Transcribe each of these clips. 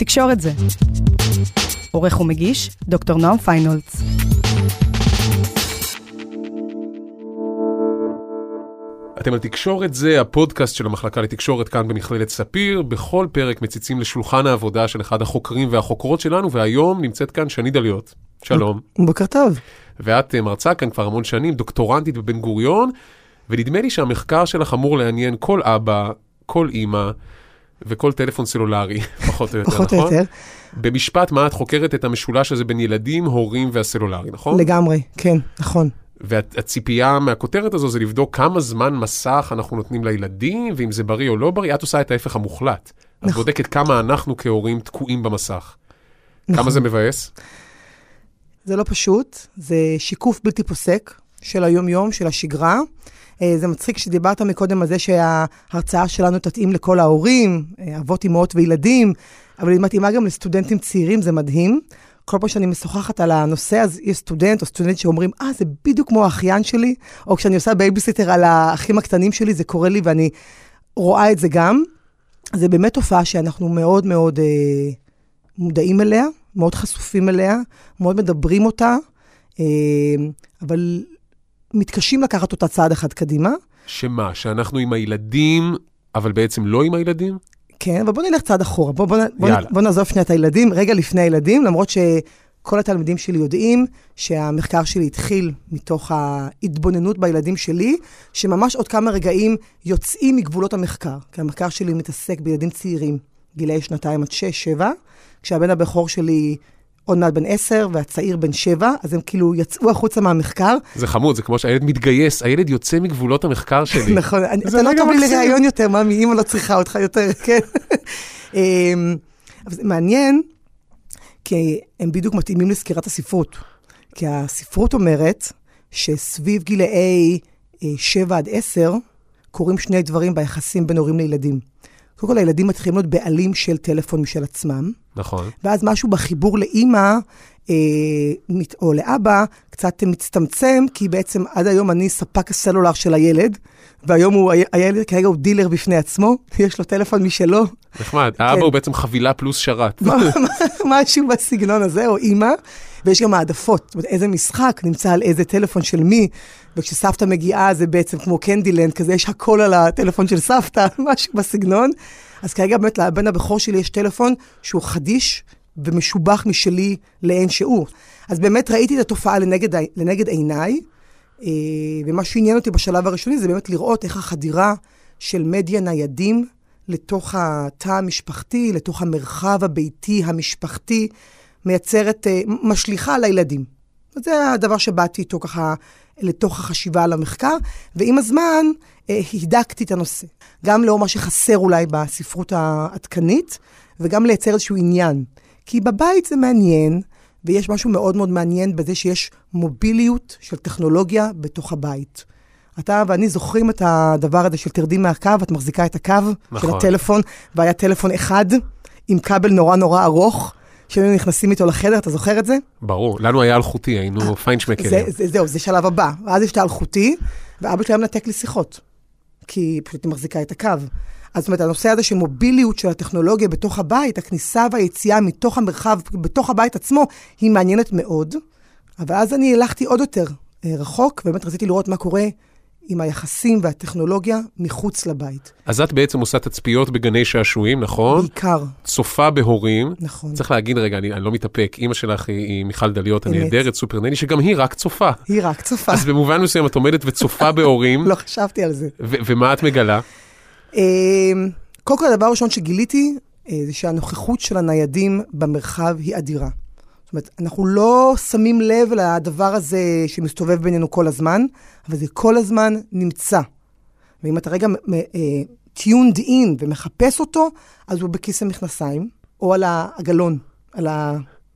תקשור את זה. עורך ומגיש, דוקטור נועם פיינהולץ. אתם על תקשורת זה, הפודקאסט של המחלקה לתקשורת כאן במכללת ספיר. בכל פרק מציצים לשולחן העבודה של אחד החוקרים והחוקרות שלנו, והיום נמצאת כאן שיר דליטס. שלום. בוקר טוב. ואת מרצה כאן כבר המון שנים, דוקטורנטית בבן גוריון, ונדמה לי שהמחקר שלך אמור לעניין כל אבא, כל אימא, וכל טלפון סלולרי, פחות או יותר, נכון? פחות או יותר. במשפט, מה את חוקרת את המשולש הזה בין ילדים, הורים והסלולרי, נכון? לגמרי, כן, נכון. והציפייה מהכותרת הזו זה לבדוק כמה זמן מסך אנחנו נותנים לילדים, ואם זה בריא או לא בריא, את עושה את ההפך המוחלט. את בודקת כמה אנחנו כהורים תקועים במסך. כמה זה מבאס? זה לא פשוט, זה שיקוף בלתי פוסק של היום-יום, של השגרה. זה מצחיק שדיברת מקודם על זה שההרצאה שלנו תתאים לכל ההורים, אבות, אמהות וילדים, אבל היא מתאימה גם לסטודנטים צעירים, זה מדהים. כל פעם שאני משוחחת על הנושא, אז יש סטודנט או סטודנט שאומרים, זה בדיוק כמו האחיין שלי, או כשאני עושה בייביסיטר על האחים הקטנים שלי, זה קורה לי ואני רואה את זה גם. זה באמת תופעה שאנחנו מאוד מאוד מודעים אליה, מאוד חשופים אליה, מאוד מדברים אותה, אבל מתקשים לקחת אותה צעד אחד קדימה. שמה? שאנחנו עם הילדים, אבל בעצם לא עם הילדים? כן, אבל בוא נלך צעד אחורה. בוא נעזוב שנייה את הילדים, רגע לפני הילדים, למרות שכל התלמידים שלי יודעים שהמחקר שלי התחיל מתוך ההתבוננות בילדים שלי, שממש עוד כמה רגעים יוצאים מגבולות המחקר, כי המחקר שלי מתעסק בילדים צעירים, גילי 2 עד 6-7, כשהבן הבכור שלי עוד מעט בן 10, והצעיר בן 7, אז הם כאילו יצאו החוצה מהמחקר. זה חמוד, זה כמו שהילד מתגייס, הילד יוצא מגבולות המחקר שלי. נכון, אתה לא טוב לי לרעיון יותר, מאמי, אימא לא צריכה אותך יותר, כן. אבל זה מעניין, כי הם בדיוק מתאימים לסקירת הספרות. כי הספרות אומרת שסביב גילאי 7 עד 10, קורים שני דברים ביחסים בין הורים לילדים. קודם כל, הילדים מתחילים להיות בעלים של טלפון משל עצמם. נכון. ואז משהו בחיבור לאמא או לאבא קצת מצטמצם, כי בעצם עד היום אני ספק הסלולר של הילד, והיום הילד כרגע הוא דילר בפני עצמו, יש לו טלפון משלו. נחמד, האבא הוא בעצם חבילה פלוס שרת. משהו בסגנון הזה, או אמא. ויש גם העדפות, זאת אומרת, איזה משחק נמצא על איזה טלפון של מי, וכשסבתא מגיעה זה בעצם כמו קנדילנד, כזה יש הכל על הטלפון של סבתא, משהו בסגנון. אז כרגע באמת לבן הבכור שלי יש טלפון שהוא חדיש ומשובח משלי לאין שהוא. אז באמת ראיתי את התופעה לנגד עיניי, ומה שעניין אותי בשלב הראשוני זה באמת לראות איך החדירה של מדיה ניידים לתוך התא המשפחתי, לתוך המרחב הביתי המשפחתי, מייצרת, משליחה על הילדים. זה הדבר שבאתי איתו ככה לתוך החשיבה על המחקר, ועם הזמן הידקתי את הנושא. גם לאור מה שחסר אולי בספרות העדכנית, וגם לייצר איזשהו עניין. כי בבית זה מעניין, ויש משהו מאוד מאוד מעניין בזה שיש מוביליות של טכנולוגיה בתוך הבית. אתה ואני זוכרים את הדבר הזה של תרדים מהקו, את מחזיקה את הקו של הטלפון, והיה טלפון אחד עם כבל נורא נורא ארוך, כשאנחנו נכנסים איתו לחדר, אתה זוכר את זה? ברור, לנו היה אלחוטי, היינו פיינשמקר. זהו, זה שלב הבא. ואז יש את האלחוטי, ואבא שלי היה מנתק לי שיחות, כי פשוט היא מחזיקה את הקו. אז זאת אומרת, הנושא הזה של מוביליות של הטכנולוגיה בתוך הבית, הכניסה והיציאה מתוך המרחב, בתוך הבית עצמו, היא מעניינת מאוד. אבל אז אני הלכתי עוד יותר רחוק, ובאמת רציתי לראות מה קורה עם היחסים והטכנולוגיה מחוץ לבית. אז את בעצם עושה תצפיות בגני שעשועים, נכון? בעיקר. צופה בהורים. נכון. צריך להגיד, רגע, אני לא מתאפק, אמא שלך היא מיכל דליות, אני נהדרת, סופרנני, שגם היא רק צופה. היא רק צופה. אז במובן מסוים את עומדת וצופה בהורים. לא חשבתי על זה. ומה את מגלה? קודם כל הדבר הראשון שגיליתי, זה שהנוכחות של הניידים במרחב היא אדירה. זאת אומרת, אנחנו לא שמים לב לדבר הזה שמסתובב בינינו כל הזמן, אבל זה כל הזמן נמצא. ואם אתה רגע tuned in ומחפש אותו, אז הוא בכיס המכנסיים, או על העגלון,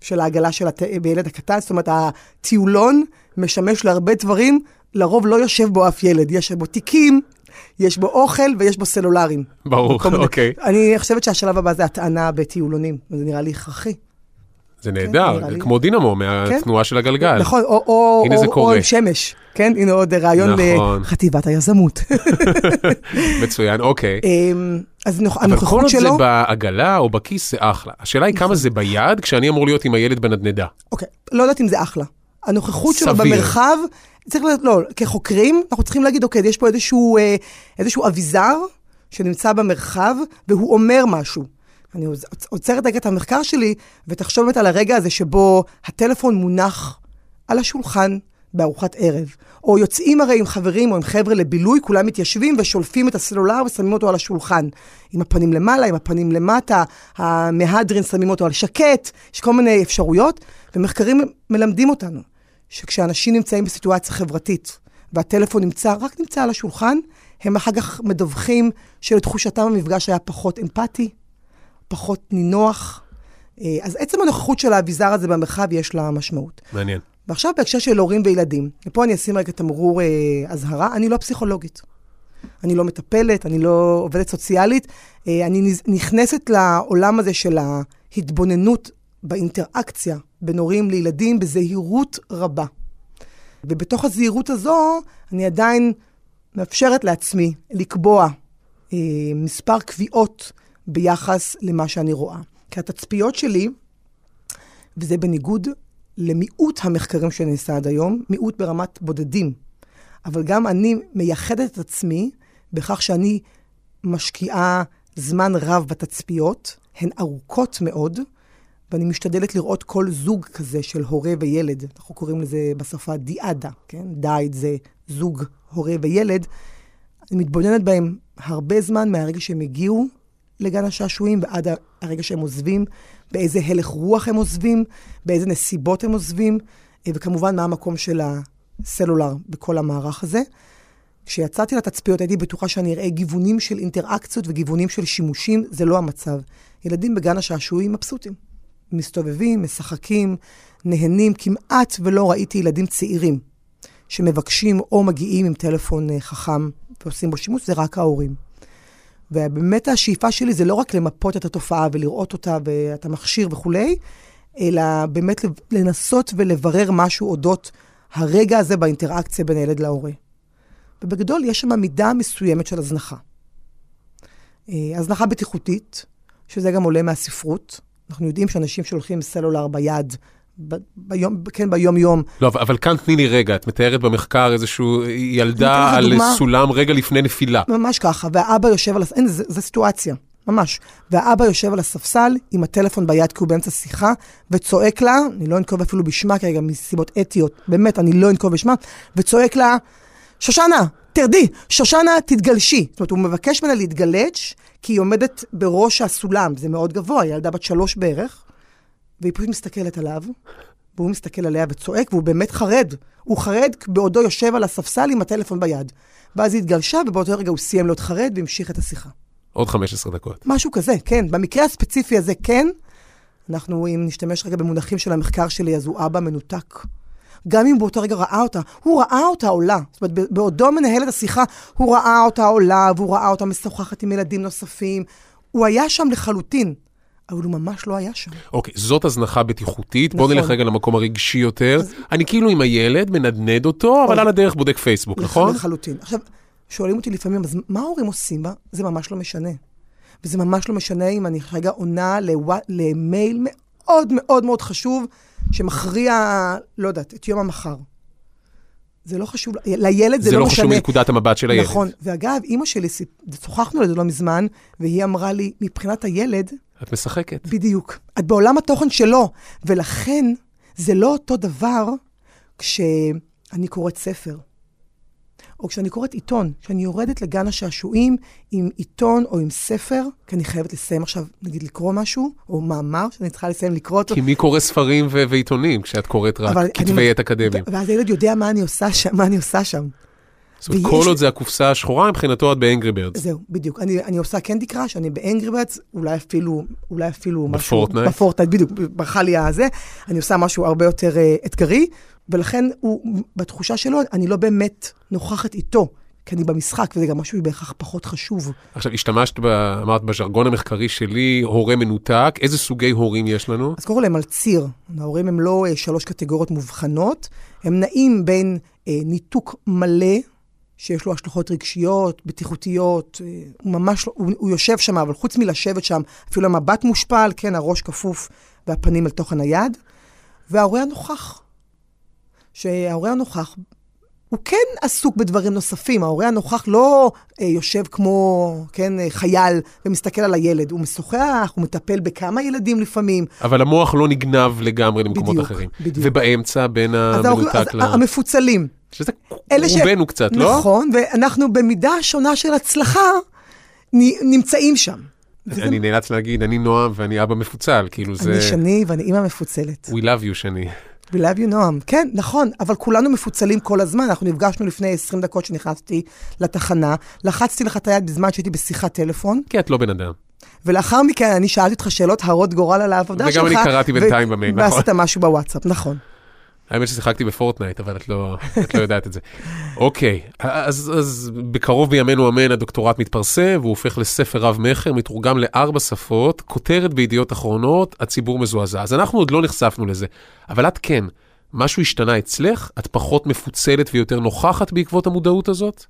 של העגלה של הילד הקטן. זאת אומרת, הטיולון משמש להרבה דברים, לרוב לא יושב בו אף ילד, יש בו תיקים, יש בו אוכל ויש בו סלולרים. ברור, אוקיי. אני חושבת שהשלב הבא זה הטענה בטיולונים, זה נראה לי הכרחי. זה נהדר, כמו דינמו, מהתנועה של הגלגל. נכון, או עם שמש. כן, הנה עוד רעיון לחטיבת היזמות. מצוין, אוקיי. אז הנוכחות שלו... אבל כל עוד זה בעגלה או בכיס זה אחלה. השאלה היא כמה זה ביד, כשאני אמור להיות עם הילד בנדנדה. אוקיי, לא יודעת אם זה אחלה. הנוכחות שלו במרחב, צריך לדעת, לא, כחוקרים, אנחנו צריכים להגיד, אוקיי, יש פה איזשהו אביזר שנמצא במרחב, והוא אומר משהו. אני עוצרת רגע את המחקר שלי, ותחשוב באמת על הרגע הזה שבו הטלפון מונח על השולחן בארוחת ערב. או יוצאים הרי עם חברים או עם חבר'ה לבילוי, כולם מתיישבים ושולפים את הסלולר ושמים אותו על השולחן. עם הפנים למעלה, עם הפנים למטה, המהדרין שמים אותו על שקט, יש כל מיני אפשרויות, ומחקרים מלמדים אותנו, שכשאנשים נמצאים בסיטואציה חברתית, והטלפון רק נמצא על השולחן, הם אחר כך מדווחים שלתחושתם המפגש היה פחות אמפתי, פחות נינוח. אז עצם הנוכחות של האביזר הזה במרחב יש לה משמעות. מעניין. ועכשיו בהקשר של הורים וילדים, ופה אני אשים רגע תמרור אזהרה, אני לא פסיכולוגית. אני לא מטפלת, אני לא עובדת סוציאלית, אני נכנסת לעולם הזה של ההתבוננות באינטראקציה בין הורים לילדים בזהירות רבה. ובתוך הזהירות הזו, אני עדיין מאפשרת לעצמי לקבוע מספר קביעות ביחס למה שאני רואה. כי התצפיות שלי, וזה בניגוד למיעוט המחקרים שנעשה עד היום, מיעוט ברמת בודדים. אבל גם אני מייחדת את עצמי, בכך שאני משקיעה זמן רב בתצפיות, הן ארוכות מאוד, ואני משתדלת לראות כל זוג כזה של הורה וילד. אנחנו קוראים לזה בשפה דיאדה, כן? דיאד זה זוג הורה וילד. אני מתבוננת בהם הרבה זמן מהרגע שהם הגיעו, לגן השעשועים, ועד הרגע שהם עוזבים, באיזה הלך רוח הם עוזבים, באיזה נסיבות הם עוזבים, וכמובן מה המקום של הסלולר בכל המערך הזה. כשיצאתי לתצפיות, הייתי בטוחה שאני אראה גיוונים של אינטראקציות וגיוונים של שימושים, זה לא המצב. ילדים בגן השעשועים מבסוטים, מסתובבים, משחקים, נהנים, כמעט ולא ראיתי ילדים צעירים, שמבקשים או מגיעים עם טלפון חכם, ועושים בו שימוש, זה רק ההורים. ובאמת השאיפה שלי זה לא רק למפות את התופעה ולראות אותה ואת המכשיר וכולי, אלא באמת לנסות ולברר משהו אודות הרגע הזה באינטראקציה בין הילד להורה. ובגדול יש שם מידה מסוימת של הזנחה. הזנחה בטיחותית, שזה גם עולה מהספרות. אנחנו יודעים שאנשים שהולכים סלולר ביד, ביום-יום. לא, אבל כאן תני לי רגע, את מתארת במחקר איזשהו ילדה על סולם רגע לפני נפילה. ממש ככה, והאבא יושב על... אין, זו סיטואציה, ממש. והאבא יושב על הספסל עם הטלפון ביד, כי הוא באמצע שיחה, וצועק לה, אני לא אנקוב אפילו בשמה, כרגע מסיבות אתיות, באמת, אני לא אנקוב בשמה, וצועק לה, שושנה, תרדי, שושנה, תתגלשי. זאת אומרת, הוא מבקש ממנה להתגלש, כי היא עומדת בראש הסולם, זה מאוד גבוה, ילדה בת 3 בערך. והיא פשוט מסתכלת עליו, והוא מסתכל עליה וצועק, והוא באמת חרד. הוא חרד בעודו יושב על הספסל עם הטלפון ביד. ואז היא התגלשה, ובאותו רגע הוא סיים להיות חרד, והמשיך את השיחה. עוד 15 דקות. משהו כזה, כן. במקרה הספציפי הזה, כן. אנחנו, אם נשתמש רגע במונחים של המחקר שלי, אז הוא אבא מנותק. גם אם באותו רגע ראה אותה, הוא ראה אותה עולה. זאת אומרת, בעודו מנהל את השיחה, הוא ראה אותה עולה, והוא ראה אותה משוחחת עם ילדים נוספים. הוא היה שם לחלוטין. אבל הוא ממש לא היה שם. אוקיי, זאת הזנחה בטיחותית, נכון. בוא נלך רגע למקום הרגשי יותר. אז... אני כאילו עם הילד, מנדנד אותו, אבל על הדרך בודק פייסבוק, נכון? לחלוטין. עכשיו, שואלים אותי לפעמים, אז מה ההורים עושים בה? זה ממש לא משנה. וזה ממש לא משנה אם אני רגע עונה למייל מאוד מאוד מאוד חשוב, שמכריע, לא יודעת, את יום המחר. זה לא חשוב, לילד זה לא משנה. זה לא חשוב מנקודת המבט של הילד. נכון, ואגב, אמא שלי, שוחחנו לזה לא מזמן, והיא אמרה לי, מבחינת הילד, את משחקת. בדיוק. את בעולם התוכן שלו. ולכן, זה לא אותו דבר כשאני קוראת ספר. או כשאני קוראת עיתון. כשאני יורדת לגן השעשועים עם עיתון או עם ספר, כי אני חייבת לסיים עכשיו, נגיד, לקרוא משהו, או מאמר, שאני צריכה לסיים לקרוא אותו. כי מי קורא ספרים ועיתונים כשאת קוראת רק כתבי עת אקדמיים? ואז הילד יודע מה אני עושה שם. זאת אומרת, כל עוד זה הקופסה השחורה, מבחינתו את באנגרי ברדס. זהו, בדיוק. אני עושה קנדי קראש, אני באנגרי ברדס, אולי אפילו משהו... בפורטנייט, בדיוק, בחליה הזה. אני עושה משהו הרבה יותר אתגרי, ולכן בתחושה שלו, אני לא באמת נוכחת איתו, כי אני במשחק, וזה גם משהו בהכרח פחות חשוב. עכשיו, השתמשת, אמרת, בז'רגון המחקרי שלי, הורה מנותק, איזה סוגי הורים יש לנו? אז קוראו להם על ציר. ההורים הם לא שלוש קטגוריות מובחנות, הם נעים בין ניתוק מלא, שיש לו השלכות רגשיות, בטיחותיות, הוא יושב שם, אבל חוץ מלשבת שם, אפילו המבט מושפל, כן, הראש כפוף והפנים אל תוכן היד, וההורה הנוכח, שההורה הנוכח, הוא כן עסוק בדברים נוספים, ההורה הנוכח לא יושב כמו, כן, חייל ומסתכל על הילד, הוא משוחח, הוא מטפל בכמה ילדים לפעמים. אבל המוח לא נגנב לגמרי למקומות בדיוק, אחרים. בדיוק. ובאמצע בין המנותק ל... המפוצלים. שזה רובנו קצת, לא? נכון, ואנחנו במידה שונה של הצלחה נמצאים שם. אני נאלץ להגיד, אני נועם ואני אבא מפוצל, כאילו זה... אני שני ואני אמא מפוצלת. We love you, שני. We love you, נועם. כן, נכון, אבל כולנו מפוצלים כל הזמן. אנחנו נפגשנו לפני 20 דקות שנכנסתי לתחנה, לחצתי לך את היד בזמן שהייתי בשיחת טלפון. כי את לא בן אדם. ולאחר מכן אני שאלתי אותך שאלות הרות גורל על העבודה שלך. וגם אני קראתי בינתיים במייל, נכון. ועשית משהו בוואטסאפ, נכון. האמת ששיחקתי בפורטנייט, אבל את לא יודעת את זה. אוקיי, אז בקרוב בימינו אמן הדוקטורט מתפרסם, והוא הופך לספר רב-מכר, מתורגם ל4 שפות, כותרת בידיעות אחרונות, הציבור מזועזע. אז אנחנו עוד לא נחשפנו לזה, אבל את כן, משהו השתנה אצלך? את פחות מפוצלת ויותר נוכחת בעקבות המודעות הזאת?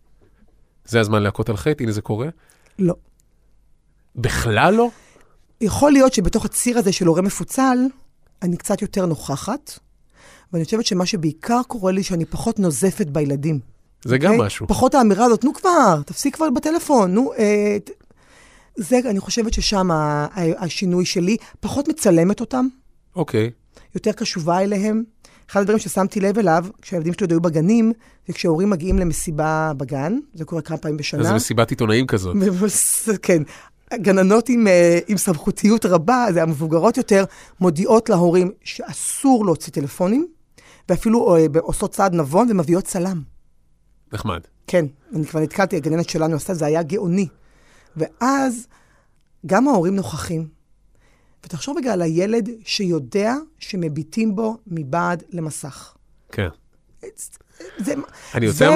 זה הזמן להכות על חטא, הנה זה קורה? לא. בכלל לא? יכול להיות שבתוך הציר הזה של הורה מפוצל, אני קצת יותר נוכחת, ואני חושבת שמה שבעיקר קורה לי, שאני פחות נוזפת בילדים. זה גם משהו. פחות האמירה הזאת, נו כבר, תפסיק כבר בטלפון, נו. זה, אני חושבת ששם השינוי שלי, פחות מצלמת אותם. אוקיי. יותר קשובה אליהם. אחד הדברים ששמתי לב אליו, כשהילדים שלי עוד היו בגנים, זה כשההורים מגיעים למסיבה בגן, זה קורה כמה פעמים בשנה. אז מסיבת עיתונאים כזאת. כן. גננות עם סמכותיות רבה, זה המבוגרות יותר, מודיעות להורים שאסור להוציא טלפונים, ואפילו עושות צעד נבון ומביאות צלם. נחמד. כן, אני כבר נתקלתי, הגננת שלנו עשתה, זה היה גאוני. ואז גם ההורים נוכחים. ותחשוב רגע על הילד שיודע שמביטים בו מבעד למסך. כן. אני יוצא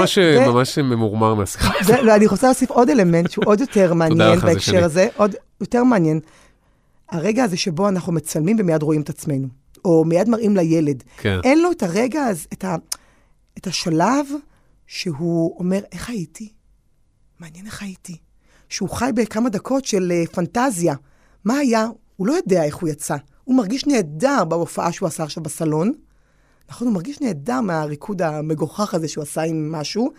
ממש ממורמר מהשיחה. אני רוצה להוסיף עוד אלמנט שהוא עוד יותר מעניין בהקשר הזה, עוד יותר מעניין. הרגע הזה שבו אנחנו מצלמים ומיד רואים את עצמנו, או מיד מראים לילד. אין לו את הרגע, את השלב שהוא אומר, איך הייתי? מעניין איך הייתי. שהוא חי בכמה דקות של פנטזיה. מה היה? הוא לא יודע איך הוא יצא. הוא מרגיש נהדר בהופעה שהוא עשה עכשיו בסלון, נכון, הוא מרגיש נהדר מהריקוד המגוחך הזה שהוא עשה עם משהו,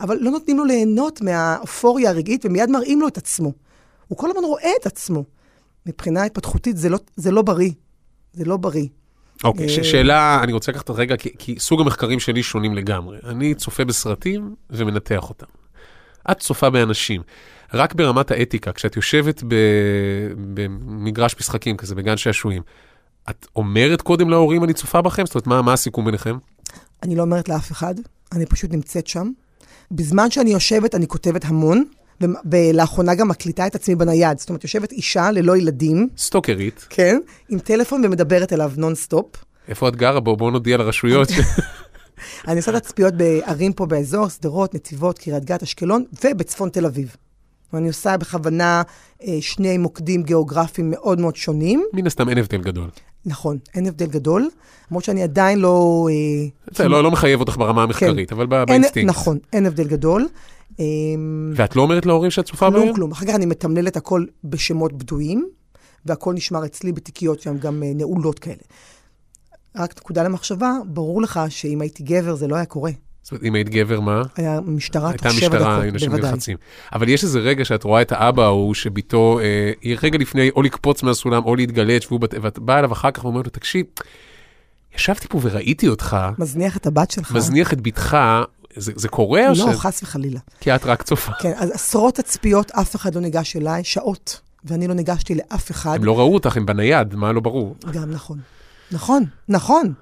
אבל לא נותנים לו ליהנות מהאופוריה הרגעית, ומיד מראים לו את עצמו. הוא כל הזמן רואה את עצמו. מבחינה התפתחותית זה לא בריא. זה לא בריא. אוקיי, שאלה, אני רוצה לקחת רגע, כי סוג המחקרים שלי שונים לגמרי. אני צופה בסרטים ומנתח אותם. את צופה באנשים. רק ברמת האתיקה, כשאת יושבת במגרש משחקים כזה, בגן שעשועים, את אומרת קודם להורים, אני צופה בכם? זאת אומרת, מה הסיכום ביניכם? אני לא אומרת לאף אחד, אני פשוט נמצאת שם. בזמן שאני יושבת, אני כותבת המון, ולאחרונה גם מקליטה את עצמי בנייד. זאת אומרת, יושבת אישה ללא ילדים. סטוקרית. כן, עם טלפון ומדברת אליו נונסטופ. איפה את גרה בו? בואו נודיע לרשויות. אני עושה תצפיות בערים פה באזור, סדרות, נתיבות, קריית גת, אשקלון, ובצפון תל אביב. אני עושה בכוונה שני מוקדים גיאוגרפיים מאוד מאוד שונים. מן הסתם אין הבדל גדול. נכון, אין הבדל גדול. למרות שאני עדיין לא... זה לא מחייב אותך ברמה המחקרית, אבל באינסטינקט. נכון, אין הבדל גדול. ואת לא אומרת להורים שאת צופה בהם? כלום. אחר כך אני מתמללת הכל בשמות בדויים, והכל נשמר אצלי בתיקיות שהן גם נעולות כאלה. רק נקודה למחשבה, ברור לך שאם הייתי גבר זה לא היה קורה. זאת אומרת, אם היית גבר, מה? היה משטרה, הייתה משטרה, אנשים נלחצים. אבל יש איזה רגע שאת רואה את האבא ההוא, שביתו, היא רגע לפני או לקפוץ מהסולם, או להתגלץ, ואת באה אליו אחר כך ואומרת לו, תקשיב, ישבתי פה וראיתי אותך. מזניח את הבת שלך. מזניח את ביתך, זה קורה? לא, חס וחלילה. כי את רק צופה. כן, אז עשרות הצפיות, אף אחד לא ניגש אליי, שעות, ואני לא ניגשתי לאף אחד. הם לא ראו אותך, הם בנייד, מה לא ברור. גם נכון. נכון, נכון.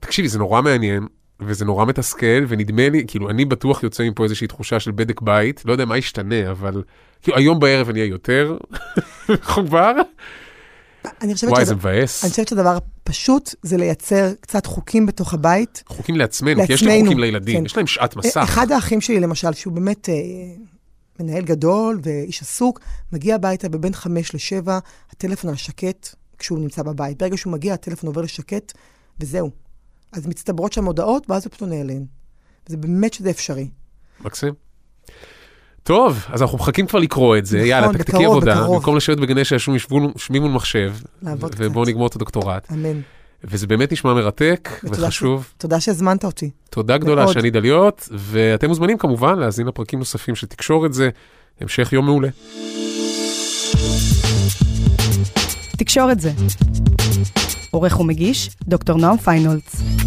תקשיבי, זה נורא מעניין. וזה נורא מתסכל, ונדמה לי, כאילו, אני בטוח יוצא מפה איזושהי תחושה של בדק בית, לא יודע מה ישתנה, אבל, כאילו, היום בערב אני אהיה יותר, חובר, וואי, זה מבאס. אני חושבת שהדבר פשוט זה לייצר קצת חוקים בתוך הבית. חוקים לעצמנו, כי יש להם חוקים לילדים, יש להם שעת מסך. אחד האחים שלי, למשל, שהוא באמת מנהל גדול ואיש עסוק, מגיע הביתה בבין 5 ל-7, הטלפון על שקט, כשהוא נמצא בבית. ברגע שהוא מגיע, הטלפון עובר לשקט, וזהו. אז מצטברות שם הודעות, ואז הוא פתאום נעלן. זה באמת שזה אפשרי. מקסים. טוב, אז אנחנו מחכים כבר לקרוא את זה. יאללה, תקתקי עבודה. במקום לשבת בגני שעשועים, שמי מול מחשב. ובואו נגמור את הדוקטורט. אמן. וזה באמת נשמע מרתק וחשוב. תודה שהזמנת אותי. תודה גדולה שאני דליות, ואתם מוזמנים כמובן להזין לפרקים נוספים שתקשור את זה. המשך יום מעולה. תקשור את זה. עורך ומגיש, דוקטור נועם פיינהולץ.